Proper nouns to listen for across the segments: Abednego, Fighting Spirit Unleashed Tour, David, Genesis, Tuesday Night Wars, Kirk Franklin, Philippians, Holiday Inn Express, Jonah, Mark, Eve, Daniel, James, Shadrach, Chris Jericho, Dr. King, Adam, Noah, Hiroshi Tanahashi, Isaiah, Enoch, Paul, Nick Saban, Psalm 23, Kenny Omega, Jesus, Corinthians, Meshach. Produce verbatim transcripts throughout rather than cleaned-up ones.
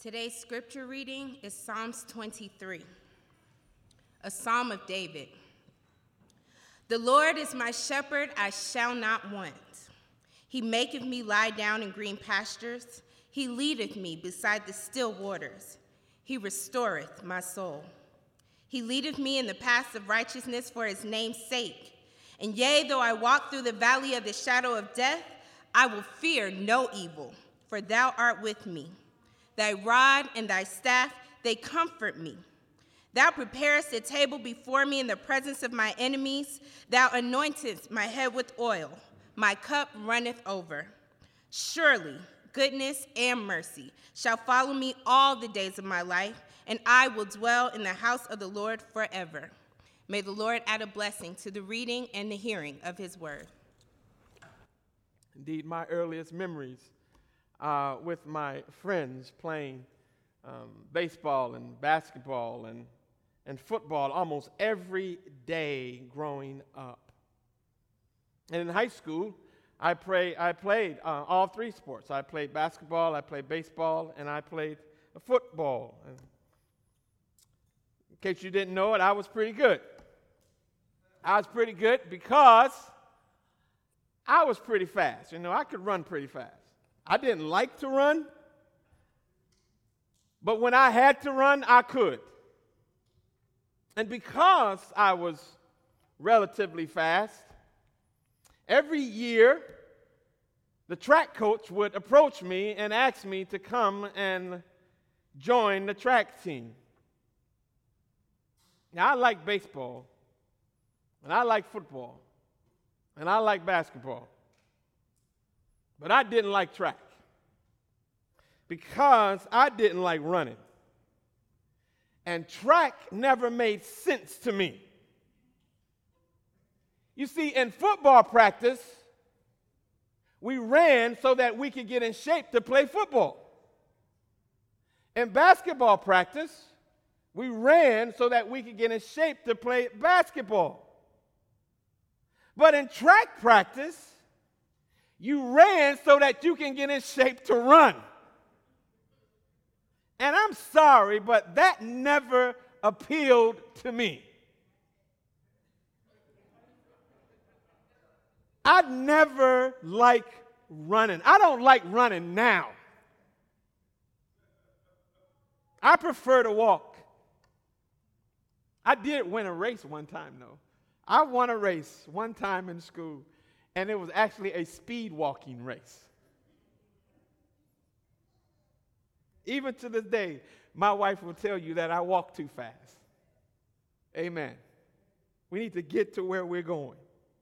Today's scripture reading is Psalms twenty-three, a psalm of David. The Lord is my shepherd, I shall not want. He maketh me lie down in green pastures. He leadeth me beside the still waters. He restoreth my soul. He leadeth me in the paths of righteousness for his name's sake. And yea, though I walk through the valley of the shadow of death, I will fear no evil, for thou art with me. Thy rod and thy staff, they comfort me. Thou preparest a table before me in the presence of my enemies. Thou anointest my head with oil. My cup runneth over. Surely goodness and mercy shall follow me all the days of my life, and I will dwell in the house of the Lord forever. May the Lord add a blessing to the reading and the hearing of his word. Indeed, my earliest memories uh, with my friends playing um, baseball and basketball and, and football almost every day growing up. And in high school, I, pray, I played uh, all three sports. I played basketball, I played baseball, and I played football. And in case you didn't know it, I was pretty good. I was pretty good because I was pretty fast. You know, I could run pretty fast. I didn't like to run, but when I had to run, I could. And because I was relatively fast, every year, the track coach would approach me and ask me to come and join the track team. Now, I like baseball, and I like football, and I like basketball, but I didn't like track because I didn't like running, and track never made sense to me. You see, in football practice, we ran so that we could get in shape to play football. In basketball practice, we ran so that we could get in shape to play basketball. But in track practice, you ran so that you can get in shape to run. And I'm sorry, but that never appealed to me. I never like running. I don't like running now. I prefer to walk. I did win a race one time, though. I won a race one time in school, and it was actually a speed walking race. Even to this day, my wife will tell you that I walk too fast. Amen. We need to get to where we're going.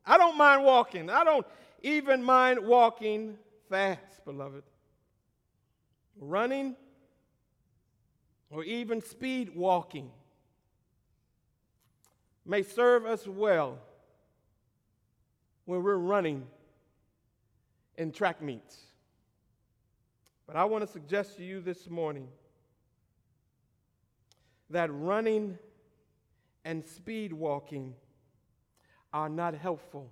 I don't mind walking. I don't even mind walking fast, beloved. Running or even speed walking may serve us well when we're running in track meets. But I want to suggest to you this morning that running and speed walking are not helpful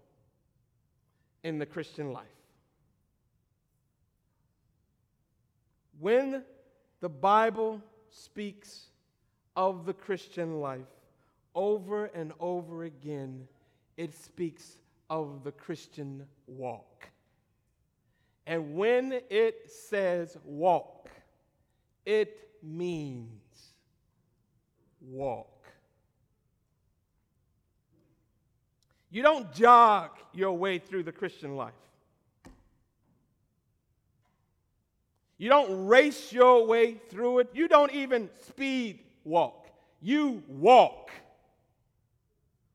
in the Christian life. When the Bible speaks of the Christian life over and over again, it speaks of the Christian walk. And when it says walk, it means walk. You don't jog your way through the Christian life. You don't race your way through it. You don't even speed walk. You walk.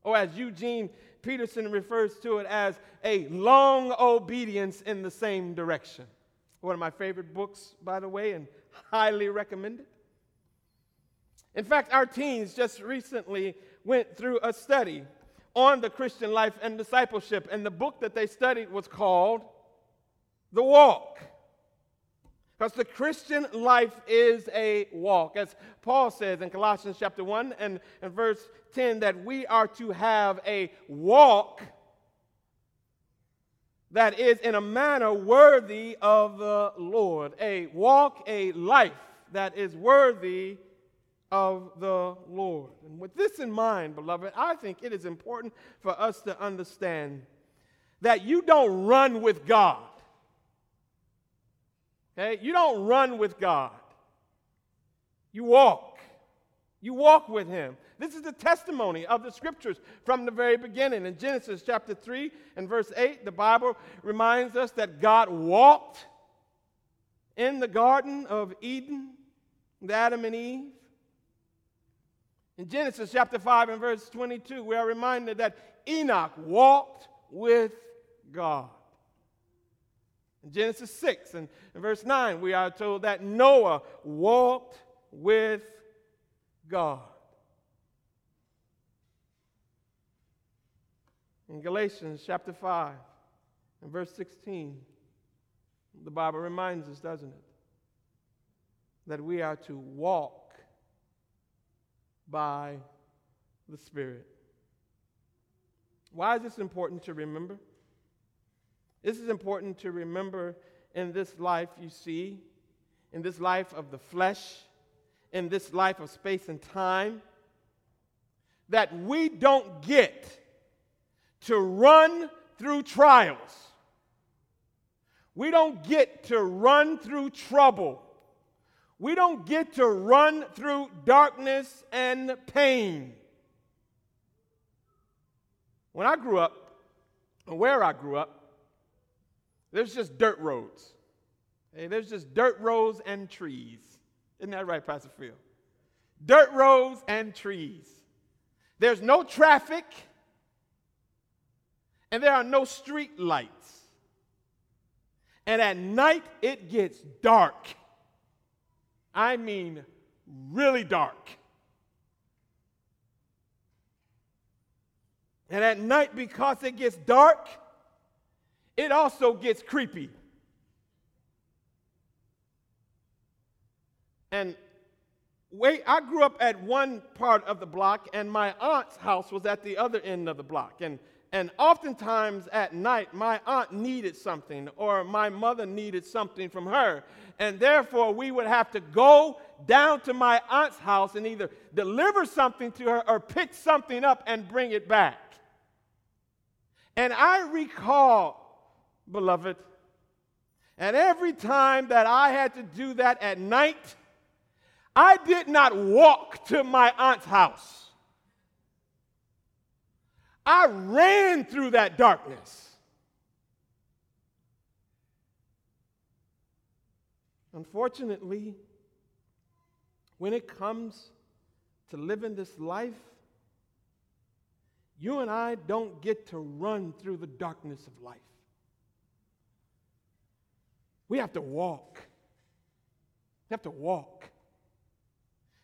Or as Eugene Peterson refers to it as a long obedience in the same direction. One of my favorite books, by the way, and highly recommended. In fact, our teens just recently went through a study on the Christian life and discipleship. And the book that they studied was called The Walk. Because the Christian life is a walk. As Paul says in Colossians chapter one and, and verse ten, that we are to have a walk that is in a manner worthy of the Lord. A walk, a life that is worthy of the Lord. And with this in mind, beloved, I think it is important for us to understand that you don't run with God. Okay? You don't run with God. You walk. You walk with Him. This is the testimony of the Scriptures from the very beginning. In Genesis chapter three and verse eight, the Bible reminds us that God walked in the Garden of Eden with Adam and Eve. In Genesis chapter five and verse twenty-two, we are reminded that Enoch walked with God. In Genesis six and verse nine, we are told that Noah walked with God. In Galatians chapter five and verse sixteen, the Bible reminds us, doesn't it, that we are to walk by the Spirit. Why is this important to remember? This is important to remember in this life, you see, in this life of the flesh, in this life of space and time, that we don't get to run through trials. We don't get to run through trouble. We don't get to run through darkness and pain. When I grew up, and where I grew up, there's just dirt roads. Hey, there's just dirt roads and trees. Isn't that right, Pastor Phil? Dirt roads and trees. There's no traffic. And there are no street lights. And at night, it gets dark. I mean, really dark. And at night, because it gets dark, it also gets creepy. And wait, I grew up at one part of the block, and my aunt's house was at the other end of the block. And And oftentimes at night, my aunt needed something or my mother needed something from her. And therefore, we would have to go down to my aunt's house and either deliver something to her or pick something up and bring it back. And I recall, beloved, and every time that I had to do that at night, I did not walk to my aunt's house. I ran through that darkness. Unfortunately, when it comes to living this life, you and I don't get to run through the darkness of life. We have to walk. We have to walk.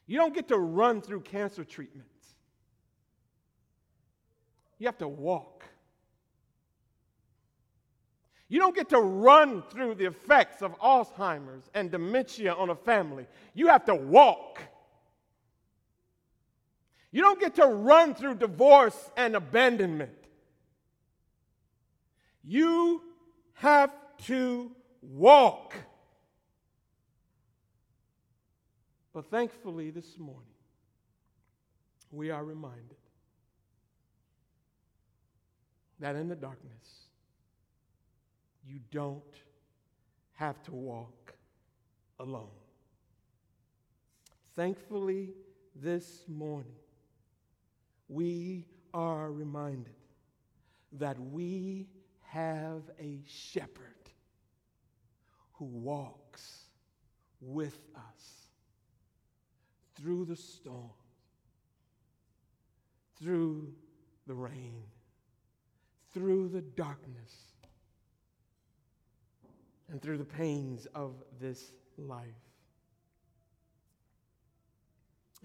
You don't get to run through cancer treatment. You have to walk. You don't get to run through the effects of Alzheimer's and dementia on a family. You have to walk. You don't get to run through divorce and abandonment. You have to walk. But thankfully, this morning, we are reminded that in the darkness, you don't have to walk alone. Thankfully, this morning, we are reminded that we have a shepherd who walks with us through the storm, through the rain, through the darkness, and through the pains of this life.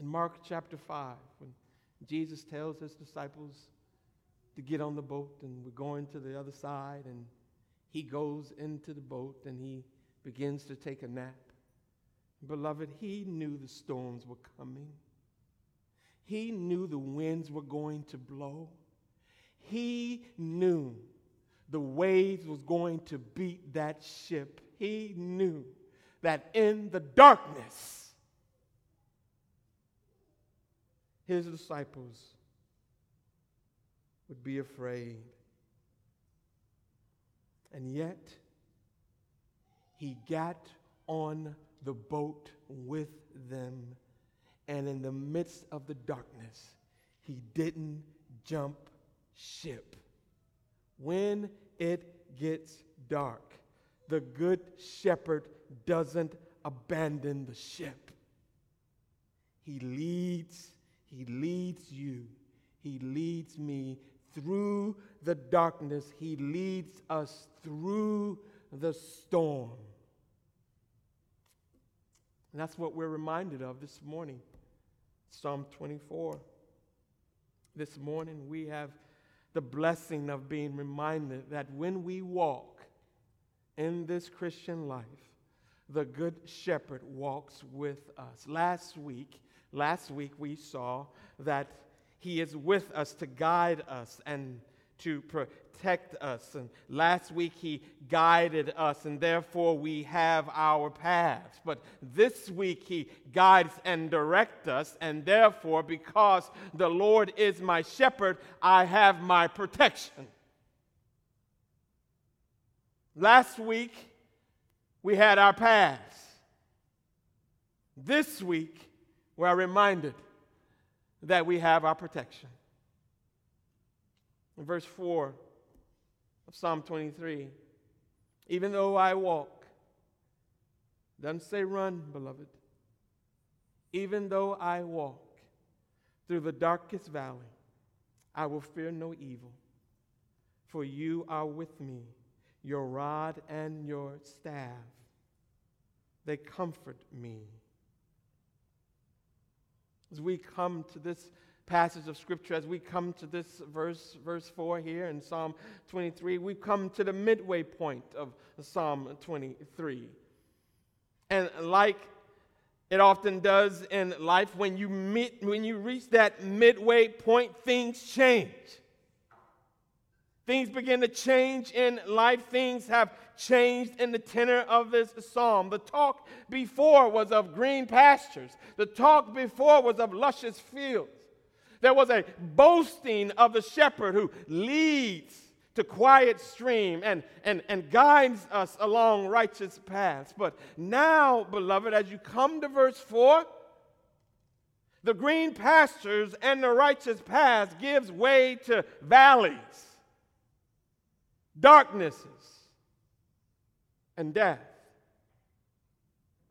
In Mark chapter five, when Jesus tells his disciples to get on the boat and we're going to the other side, and he goes into the boat and he begins to take a nap. Beloved, he knew the storms were coming. He knew the winds were going to blow. He knew the waves was going to beat that ship. He knew that in the darkness, his disciples would be afraid. And yet, he got on the boat with them, and in the midst of the darkness, he didn't jump ship. When it gets dark, the good shepherd doesn't abandon the ship. He leads, he leads you, he leads me through the darkness. He leads us through the storm. And that's what we're reminded of this morning. Psalm twenty-four. This morning we have the blessing of being reminded that when we walk in this Christian life, the Good Shepherd walks with us. Last week, last week we saw that he is with us to guide us and to protect us. And last week he guided us, and therefore we have our paths. But this week he guides and directs us, and therefore, because the Lord is my shepherd, I have my protection. Last week we had our paths. This week we are reminded that we have our protection. In verse four of Psalm twenty-three, even though I walk, doesn't say run, beloved. Even though I walk through the darkest valley, I will fear no evil, for you are with me, your rod and your staff. They comfort me. As we come to this passage of Scripture, as we come to this verse, verse four here in Psalm twenty-three, we come to the midway point of Psalm twenty-three. And like it often does in life, when you meet, when you reach that midway point, things change. Things begin to change in life. Things have changed in the tenor of this psalm. The talk before was of green pastures. The talk before was of luscious fields. There was a boasting of the shepherd who leads to quiet stream and, and, and guides us along righteous paths. But now, beloved, as you come to verse four, the green pastures and the righteous paths gives way to valleys, darknesses, and death.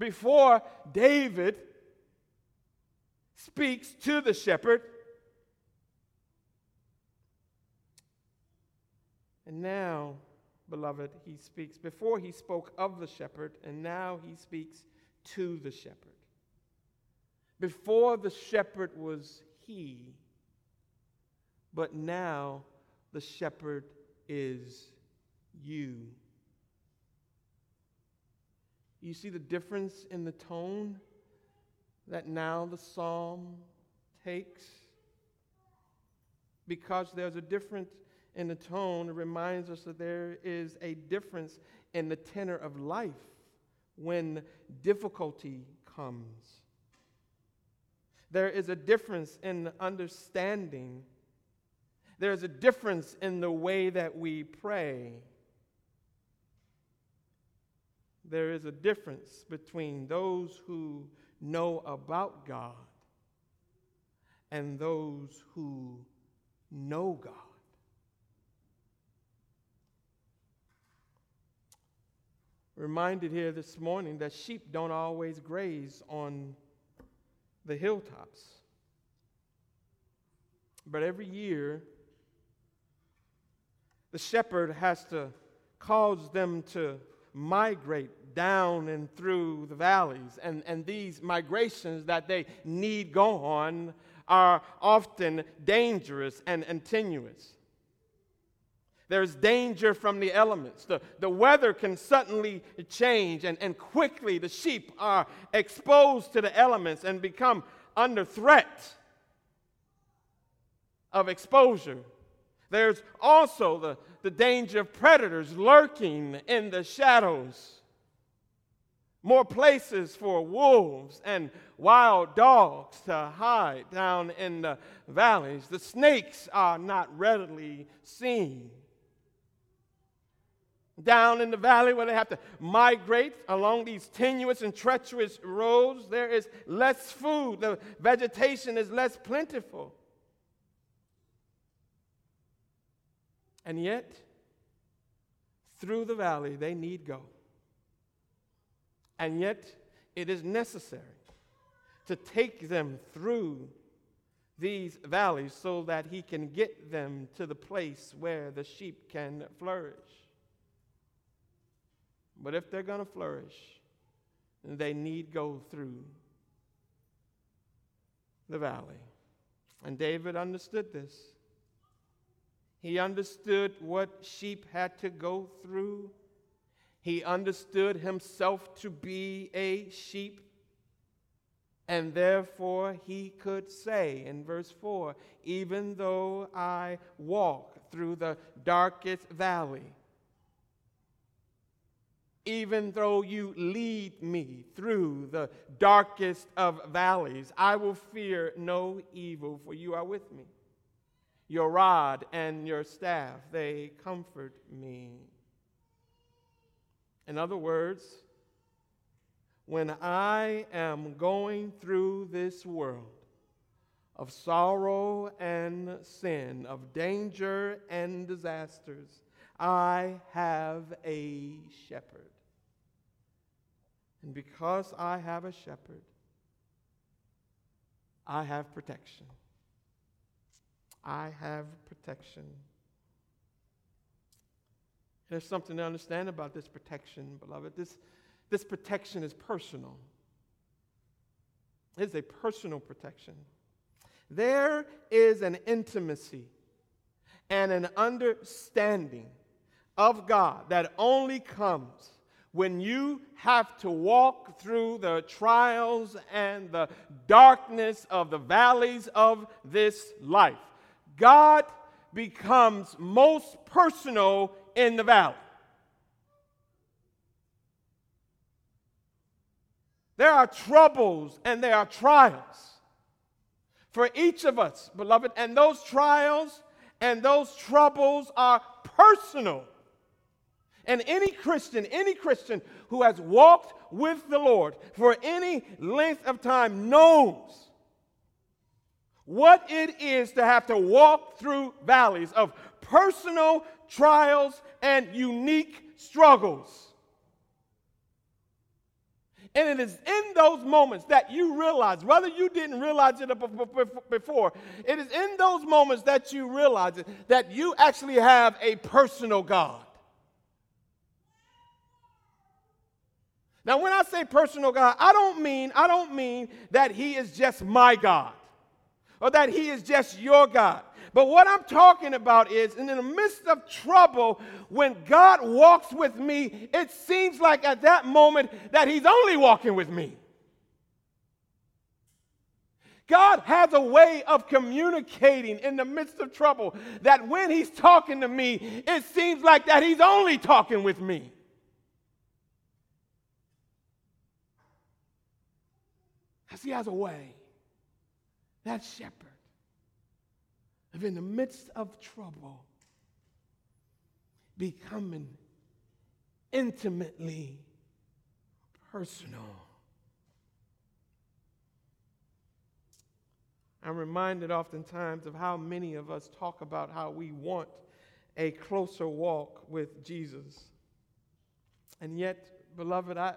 Before David speaks to the shepherd, and now, beloved, he speaks. Before he spoke of the shepherd, and now he speaks to the shepherd. Before the shepherd was he, but now the shepherd is you. You see the difference in the tone that now the psalm takes? Because there's a difference. And the tone reminds us that there is a difference in the tenor of life when difficulty comes. There is a difference in understanding. There is a difference in the way that we pray. There is a difference between those who know about God and those who know God. Reminded here this morning that sheep don't always graze on the hilltops. But every year, the shepherd has to cause them to migrate down and through the valleys. And, and these migrations that they need go on are often dangerous and, and tenuous. There's danger from the elements. The, the weather can suddenly change, and, and quickly the sheep are exposed to the elements and become under threat of exposure. There's also the, the danger of predators lurking in the shadows. more places for wolves and wild dogs to hide down in the valleys. The snakes are not readily seen. Down in the valley where they have to migrate along these tenuous and treacherous roads, there is less food. The vegetation is less plentiful. And yet, through the valley, they need go. And yet, it is necessary to take them through these valleys so that he can get them to the place where the sheep can flourish. But if they're going to flourish, they need go through the valley. And David understood this. He understood what sheep had to go through. He understood himself to be a sheep. And therefore he could say in verse four, even though I walk through the darkest valley, even though you lead me through the darkest of valleys, I will fear no evil, for you are with me. Your rod and your staff, they comfort me. In other words, when I am going through this world of sorrow and sin, of danger and disasters, I have a shepherd. And because I have a shepherd, I have protection. I have protection. There's something to understand about this protection, beloved. This, this protection is personal. It is a personal protection. There is an intimacy and an understanding of God that only comes when you have to walk through the trials and the darkness of the valleys of this life. God becomes most personal in the valley. There are troubles and there are trials for each of us, beloved, and those trials and those troubles are personal. And any Christian, any Christian who has walked with the Lord for any length of time knows what it is to have to walk through valleys of personal trials and unique struggles. And it is in those moments that you realize, whether you didn't realize it before, it is in those moments that you realize it, that you actually have a personal God. Now, when I say personal God, I don't mean, I don't mean that he is just my God, or that he is just your God. But what I'm talking about is, in the midst of trouble, when God walks with me, it seems like at that moment that he's only walking with me. God has a way of communicating in the midst of trouble that when he's talking to me, it seems like that he's only talking with me. Because he has a way. That shepherd, if in the midst of trouble, becoming intimately personal. I'm reminded oftentimes of how many of us talk about how we want a closer walk with Jesus. And yet, beloved, I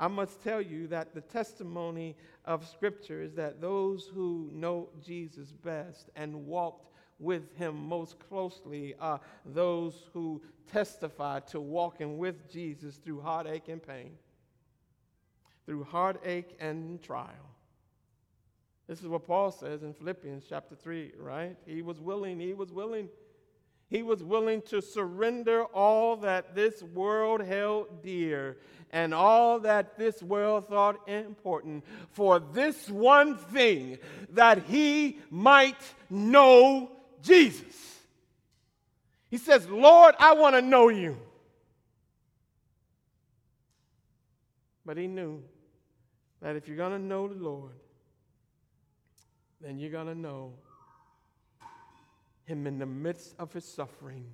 I must tell you that the testimony of Scripture is that those who know Jesus best and walked with him most closely are those who testify to walking with Jesus through heartache and pain, through heartache and trial. This is what Paul says in Philippians chapter three, right? He was willing, he was willing. He was willing to surrender all that this world held dear and all that this world thought important for this one thing, that he might know Jesus. He says, Lord, I want to know you. But he knew that if you're going to know the Lord, then you're going to know him in the midst of his suffering,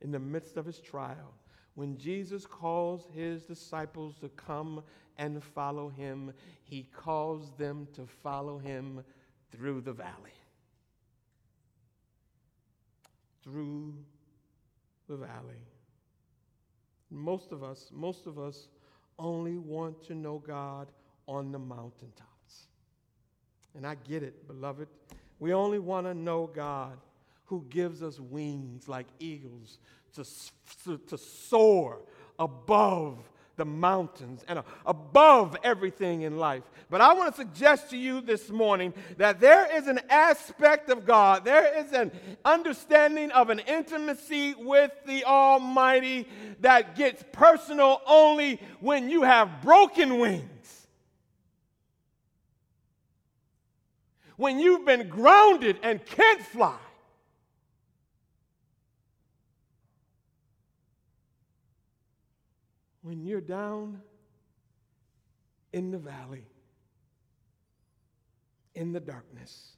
in the midst of his trial. When Jesus calls his disciples to come and follow him, he calls them to follow him through the valley. Through the valley. Most of us, most of us only want to know God on the mountaintops. And I get it, beloved. We only want to know God who gives us wings like eagles to, to, to soar above the mountains and above everything in life. But I want to suggest to you this morning that there is an aspect of God, there is an understanding of an intimacy with the Almighty that gets personal only when you have broken wings. When you've been grounded and can't fly. When you're down in the valley, in the darkness,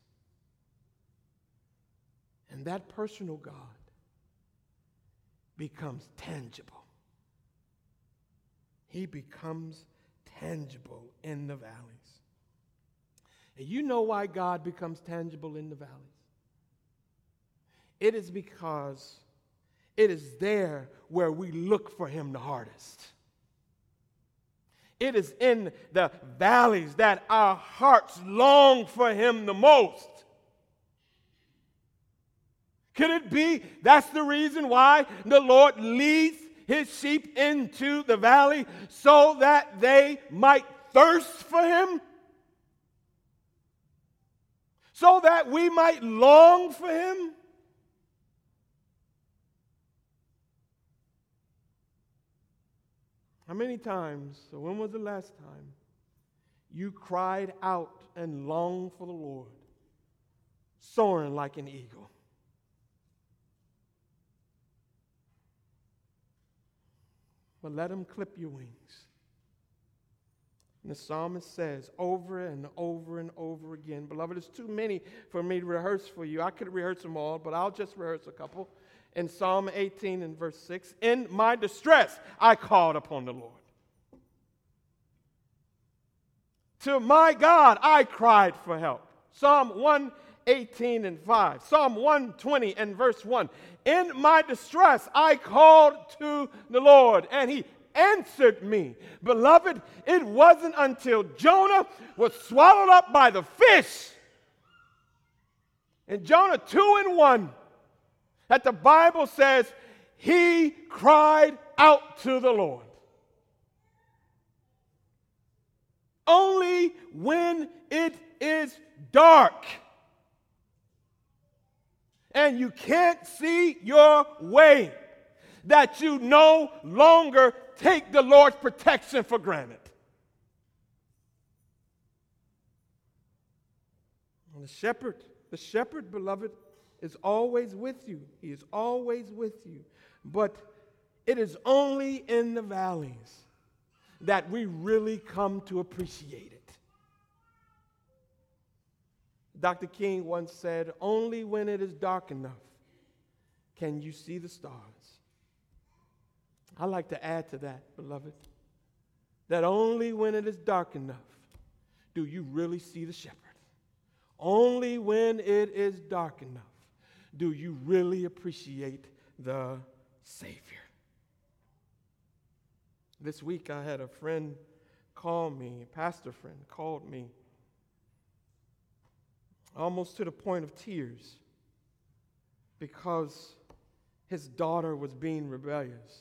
and that personal God becomes tangible. He becomes tangible in the valleys. And you know why God becomes tangible in the valleys? It is because it is there where we look for him the hardest. It is in the valleys that our hearts long for him the most. Could it be that's the reason why the Lord leads his sheep into the valley so that they might thirst for him? So that we might long for him? How many times, or when was the last time, you cried out and longed for the Lord, soaring like an eagle? But let him clip your wings. And the psalmist says over and over and over again, beloved, it's too many for me to rehearse for you. I could rehearse them all, but I'll just rehearse a couple. In Psalm eighteen and verse six, in my distress, I called upon the Lord. To my God, I cried for help. Psalm one eighteen and five. Psalm one twenty and verse one. In my distress, I called to the Lord, and he answered me. Beloved, it wasn't until Jonah was swallowed up by the fish. In Jonah two and one. That the Bible says he cried out to the Lord. Only when it is dark and you can't see your way that you no longer take the Lord's protection for granted. And the shepherd, the shepherd, beloved, is always with you. He is always with you. But it is only in the valleys that we really come to appreciate it. Doctor King once said, only when it is dark enough can you see the stars. I like to add to that, beloved, that only when it is dark enough do you really see the shepherd. Only when it is dark enough do you really appreciate the Savior? This week I had a friend call me, a pastor friend called me, almost to the point of tears because his daughter was being rebellious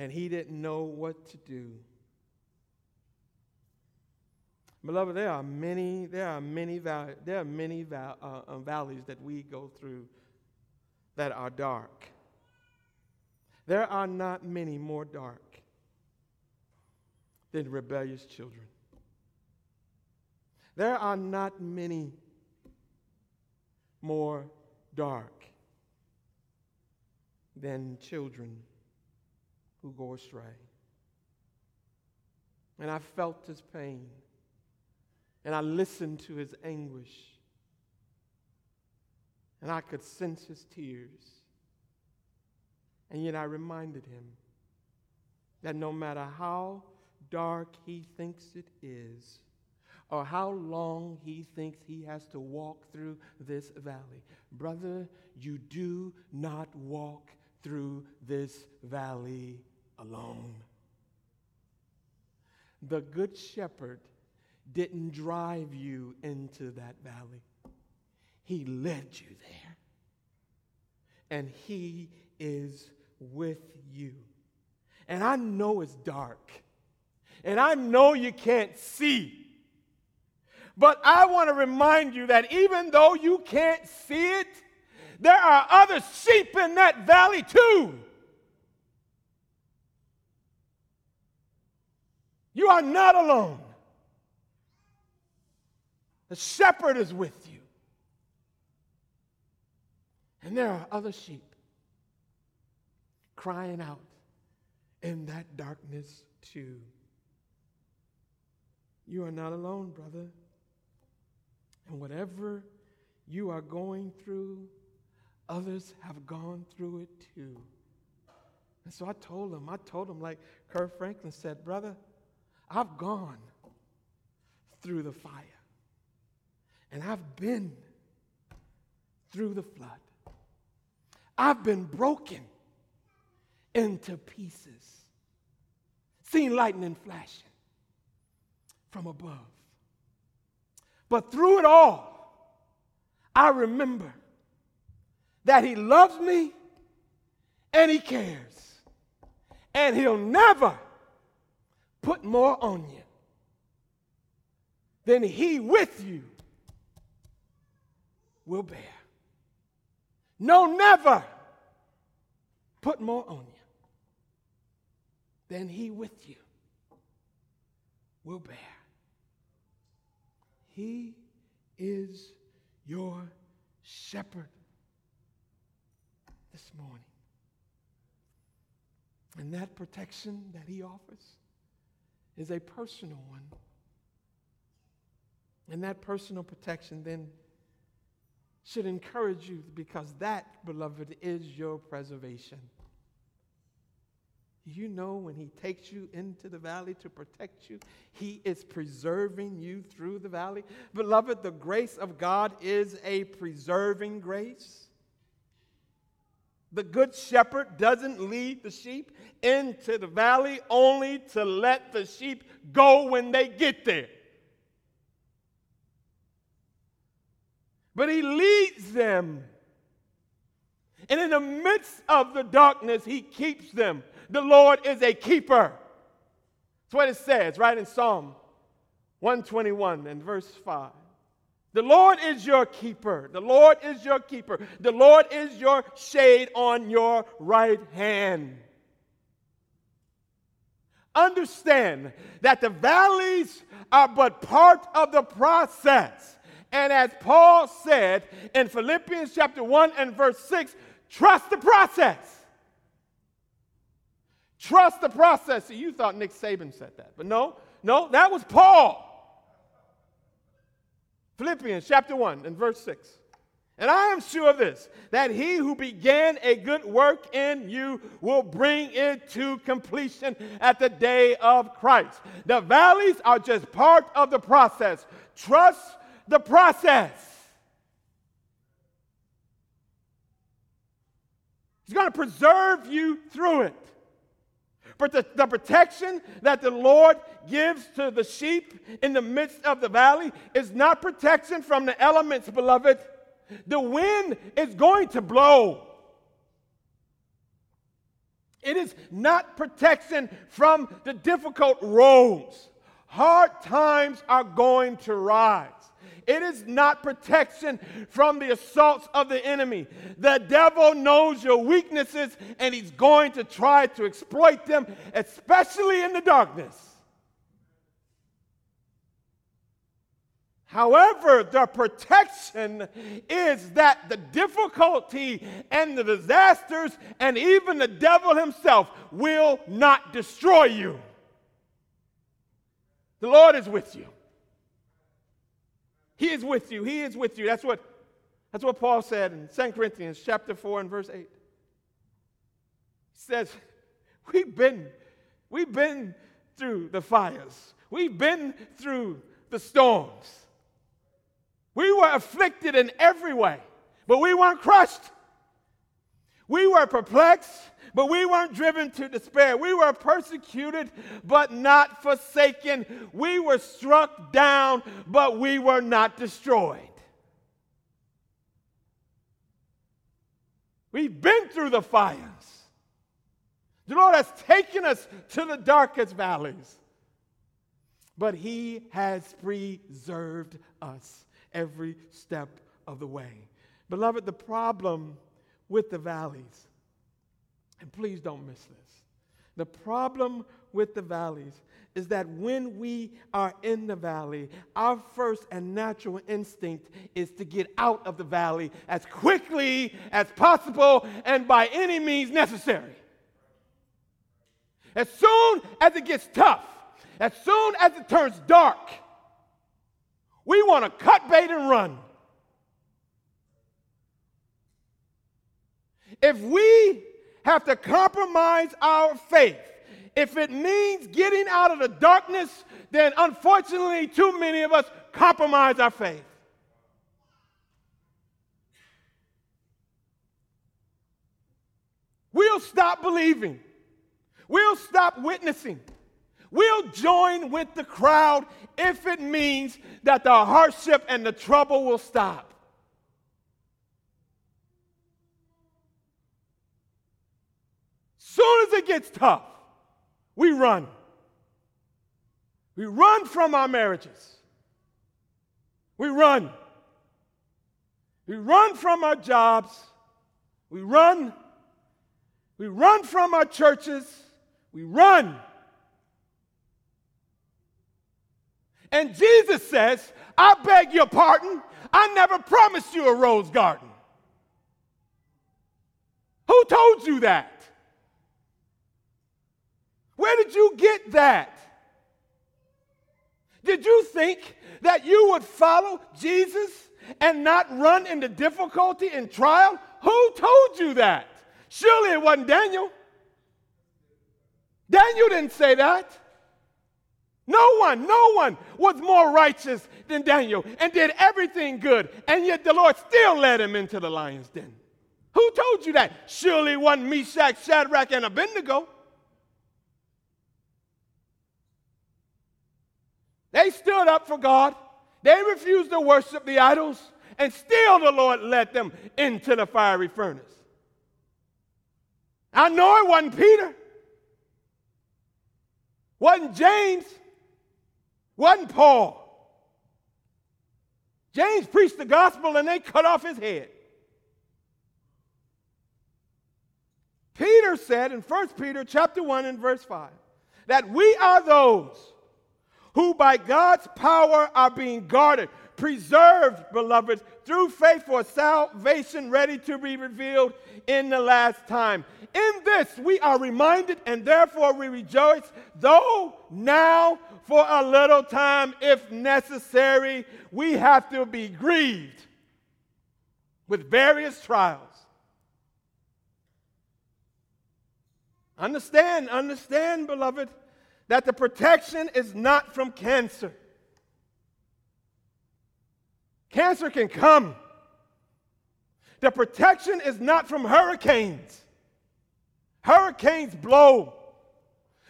and he didn't know what to do. Beloved, there are many, there are many, val- there are many val- uh, uh, valleys that we go through that are dark. There are not many more dark than rebellious children. There are not many more dark than children who go astray. and I felt his pain, and I listened to his anguish, and I could sense his tears. And yet I reminded him that no matter how dark he thinks it is, or how long he thinks he has to walk through this valley, brother, you do not walk through this valley alone. The Good Shepherd didn't drive you into that valley. He led you there. And he is with you. And I know it's dark. And I know you can't see. But I want to remind you that even though you can't see it, there are other sheep in that valley too. You are not alone. The shepherd is with you. And there are other sheep crying out in that darkness too. You are not alone, brother. And whatever you are going through, others have gone through it too. And so I told him, I told him like Kirk Franklin said, brother, I've gone through the fire. And I've been through the flood. I've been broken into pieces. Seen lightning flashing from above. But through it all, I remember that he loves me and he cares. And he'll never put more on you than he with you will bear. No, never put more on you than he with you will bear. He is your shepherd this morning. And that protection that he offers is a personal one. And that personal protection then should encourage you, because that, beloved, is your preservation. You know, when he takes you into the valley to protect you, he is preserving you through the valley. Beloved, the grace of God is a preserving grace. The Good Shepherd doesn't lead the sheep into the valley only to let the sheep go when they get there. But he leads them. And in the midst of the darkness, he keeps them. The Lord is a keeper. That's what it says, right, in Psalm one twenty-one and verse five. The Lord is your keeper. The Lord is your keeper. The Lord is your shade on your right hand. Understand that the valleys are but part of the process. And as Paul said in Philippians chapter one and verse six, trust the process. Trust the process. So you thought Nick Saban said that, but no, no, that was Paul. Philippians chapter one and verse six. And I am sure of this, that he who began a good work in you will bring it to completion at the day of Christ. The valleys are just part of the process. Trust the process. He's going to preserve you through it. But the, the protection that the Lord gives to the sheep in the midst of the valley is not protection from the elements, beloved. The wind is going to blow. It is not protection from the difficult roads. Hard times are going to rise. It is not protection from the assaults of the enemy. The devil knows your weaknesses, and he's going to try to exploit them, especially in the darkness. However, the protection is that the difficulty and the disasters and even the devil himself will not destroy you. The Lord is with you. He is with you. He is with you. That's what, that's what Paul said in Second Corinthians chapter four and verse eight. He says, we've been, we've been through the fires. We've been through the storms. We were afflicted in every way, but we weren't crushed. We were perplexed, but we weren't driven to despair. We were persecuted, but not forsaken. We were struck down, but we were not destroyed. We've been through the fires. The Lord has taken us to the darkest valleys, but He has preserved us every step of the way. Beloved, the problem with the valleys, and please don't miss this, the problem with the valleys is that when we are in the valley, our first and natural instinct is to get out of the valley as quickly as possible and by any means necessary. As soon as it gets tough, as soon as it turns dark, we want to cut bait and run. If we have to compromise our faith, if it means getting out of the darkness, then unfortunately too many of us compromise our faith. We'll stop believing. We'll stop witnessing. We'll join with the crowd if it means that the hardship and the trouble will stop. Soon as it gets tough, we run. We run from our marriages. We run. We run from our jobs. We run. We run from our churches. We run. And Jesus says, I beg your pardon. I never promised you a rose garden. Who told you that? Where did you get that? Did you think that you would follow Jesus and not run into difficulty and trial? Who told you that? Surely it wasn't Daniel. Daniel didn't say that. No one, no one was more righteous than Daniel and did everything good, and yet the Lord still led him into the lion's den. Who told you that? Surely it wasn't Meshach, Shadrach, and Abednego. They stood up for God. They refused to worship the idols. And still the Lord led them into the fiery furnace. I know it wasn't Peter. Wasn't James. Wasn't Paul. James preached the gospel and they cut off his head. Peter said in First Peter chapter one and verse five that we are those who by God's power are being guarded, preserved, beloved, through faith for salvation ready to be revealed in the last time. In this we are reminded, and therefore we rejoice, though now for a little time, if necessary, we have to be grieved with various trials. Understand, understand, beloved, that the protection is not from cancer. Cancer can come. The protection is not from hurricanes. Hurricanes blow.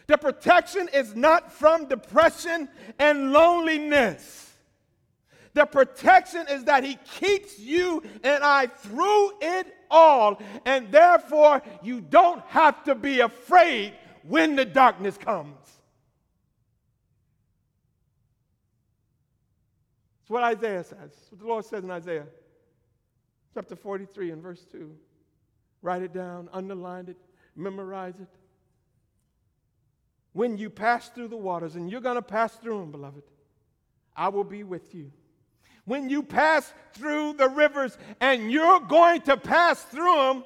The protection is not from depression and loneliness. The protection is that He keeps you and I through it all, and therefore you don't have to be afraid when the darkness comes. It's what Isaiah says. It's what the Lord says in Isaiah. Chapter forty-three and verse two. Write it down, underline it, memorize it. When you pass through the waters, and you're going to pass through them, beloved, I will be with you. When you pass through the rivers, and you're going to pass through them,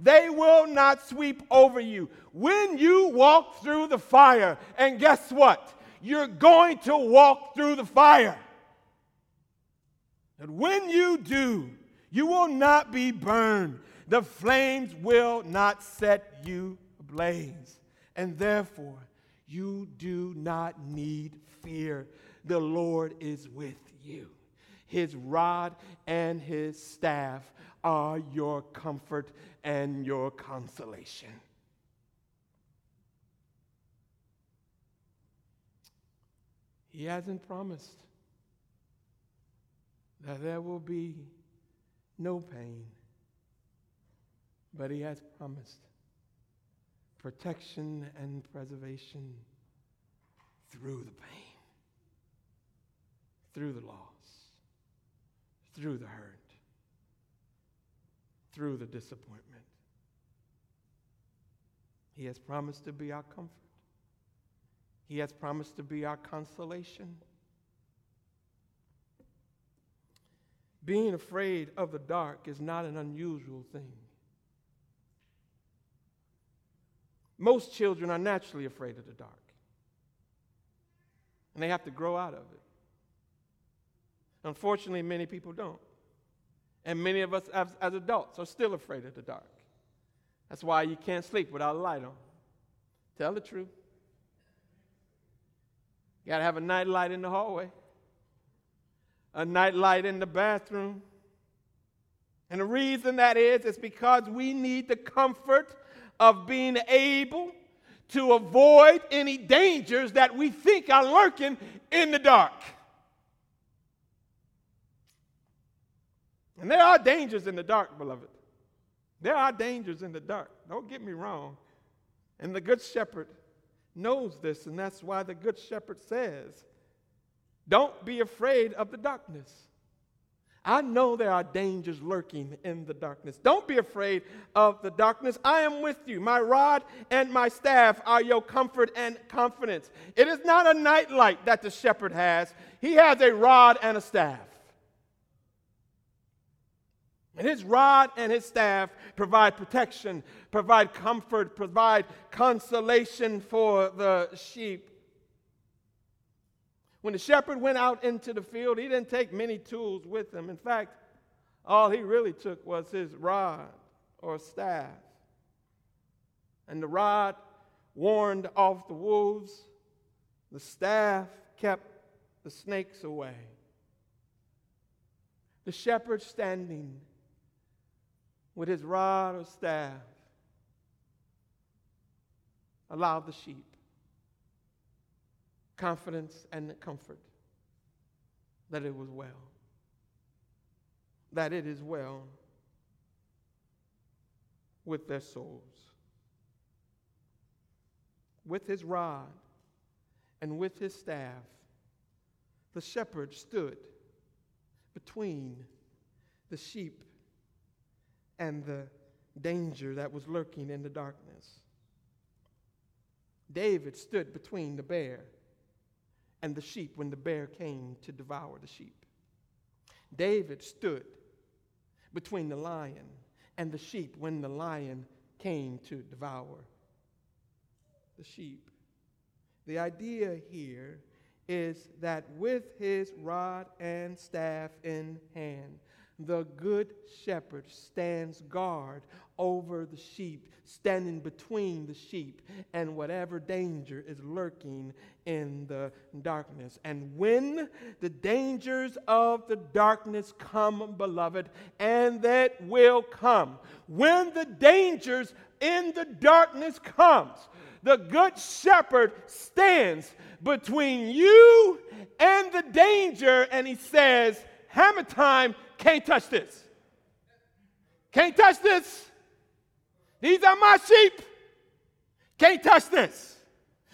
they will not sweep over you. When you walk through the fire, and guess what? You're going to walk through the fire. And when you do, you will not be burned. The flames will not set you ablaze. And therefore, you do not need fear. The Lord is with you. His rod and his staff are your comfort and your consolation. He hasn't promised that there will be no pain, but he has promised protection and preservation through the pain, through the loss, through the hurt, through the disappointment. He has promised to be our comfort. He has promised to be our consolation. Being afraid of the dark is not an unusual thing. Most children are naturally afraid of the dark, and they have to grow out of it. Unfortunately, many people don't. And many of us as, as adults are still afraid of the dark. That's why you can't sleep without a light on. Tell the truth. You got to have a night light in the hallway, a night light in the bathroom. And the reason that is, is because we need the comfort of being able to avoid any dangers that we think are lurking in the dark. And there are dangers in the dark, beloved. There are dangers in the dark. Don't get me wrong. And the Good Shepherd knows this, and that's why the Good Shepherd says, don't be afraid of the darkness. I know there are dangers lurking in the darkness. Don't be afraid of the darkness. I am with you. My rod and my staff are your comfort and confidence. It is not a nightlight that the shepherd has. He has a rod and a staff. And his rod and his staff provide protection, provide comfort, provide consolation for the sheep. When the shepherd went out into the field, he didn't take many tools with him. In fact, all he really took was his rod or staff. And the rod warned off the wolves. The staff kept the snakes away. The shepherd standing with his rod or staff allowed the sheep confidence and comfort that it was well, that it is well with their souls. With his rod and with his staff, the shepherd stood between the sheep and the danger that was lurking in the darkness. David stood between the bear and the sheep when the bear came to devour the sheep. David stood between the lion and the sheep when the lion came to devour the sheep. The idea here is that with his rod and staff in hand, the good shepherd stands guard over the sheep, standing between the sheep and whatever danger is lurking in the darkness. And when the dangers of the darkness come, beloved, and that will come, when the dangers in the darkness comes, the good shepherd stands between you and the danger, and he says, hammer time. Can't touch this. Can't touch this. These are my sheep. Can't touch this.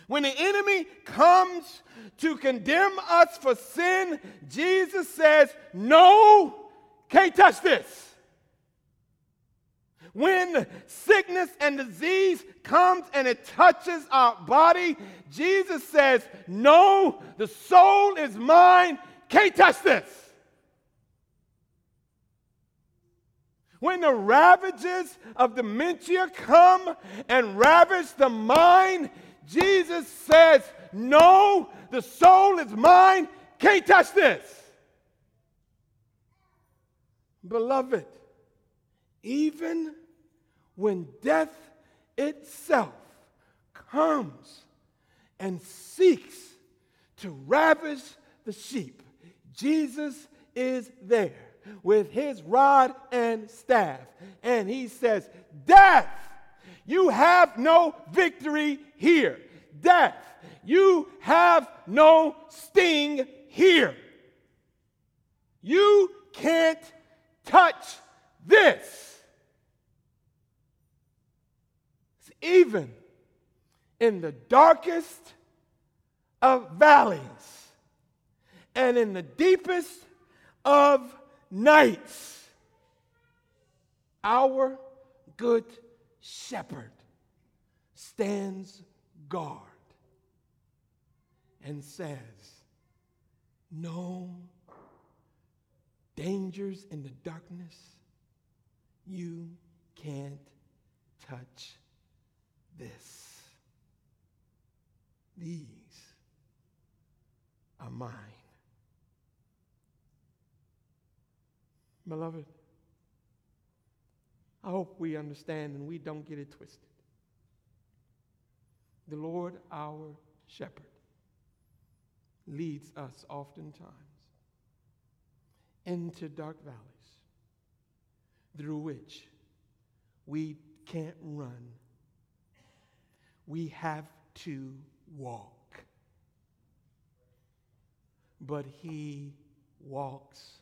When the enemy comes to condemn us for sin, Jesus says, no, can't touch this. When sickness and disease comes and it touches our body, Jesus says, no, the soul is mine. Can't touch this. When the ravages of dementia come and ravage the mind, Jesus says, no, the soul is mine, can't touch this. Beloved, even when death itself comes and seeks to ravish the sheep, Jesus is there with his rod and staff. And he says, death, you have no victory here. Death, you have no sting here. You can't touch this. It's even in the darkest of valleys and in the deepest of nights, our good shepherd stands guard and says, no dangers in the darkness, you can't touch this. These are mine. Beloved, I hope we understand and we don't get it twisted. The Lord, our shepherd, leads us oftentimes into dark valleys through which we can't run. We have to walk. But he walks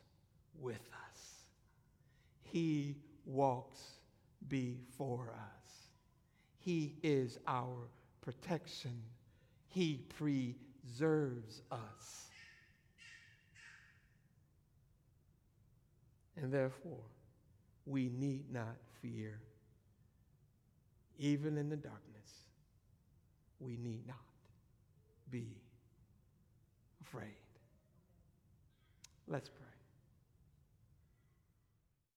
with us. He walks before us. He is our protection. He preserves us. And therefore, we need not fear. Even in the darkness, we need not be afraid. Let's pray.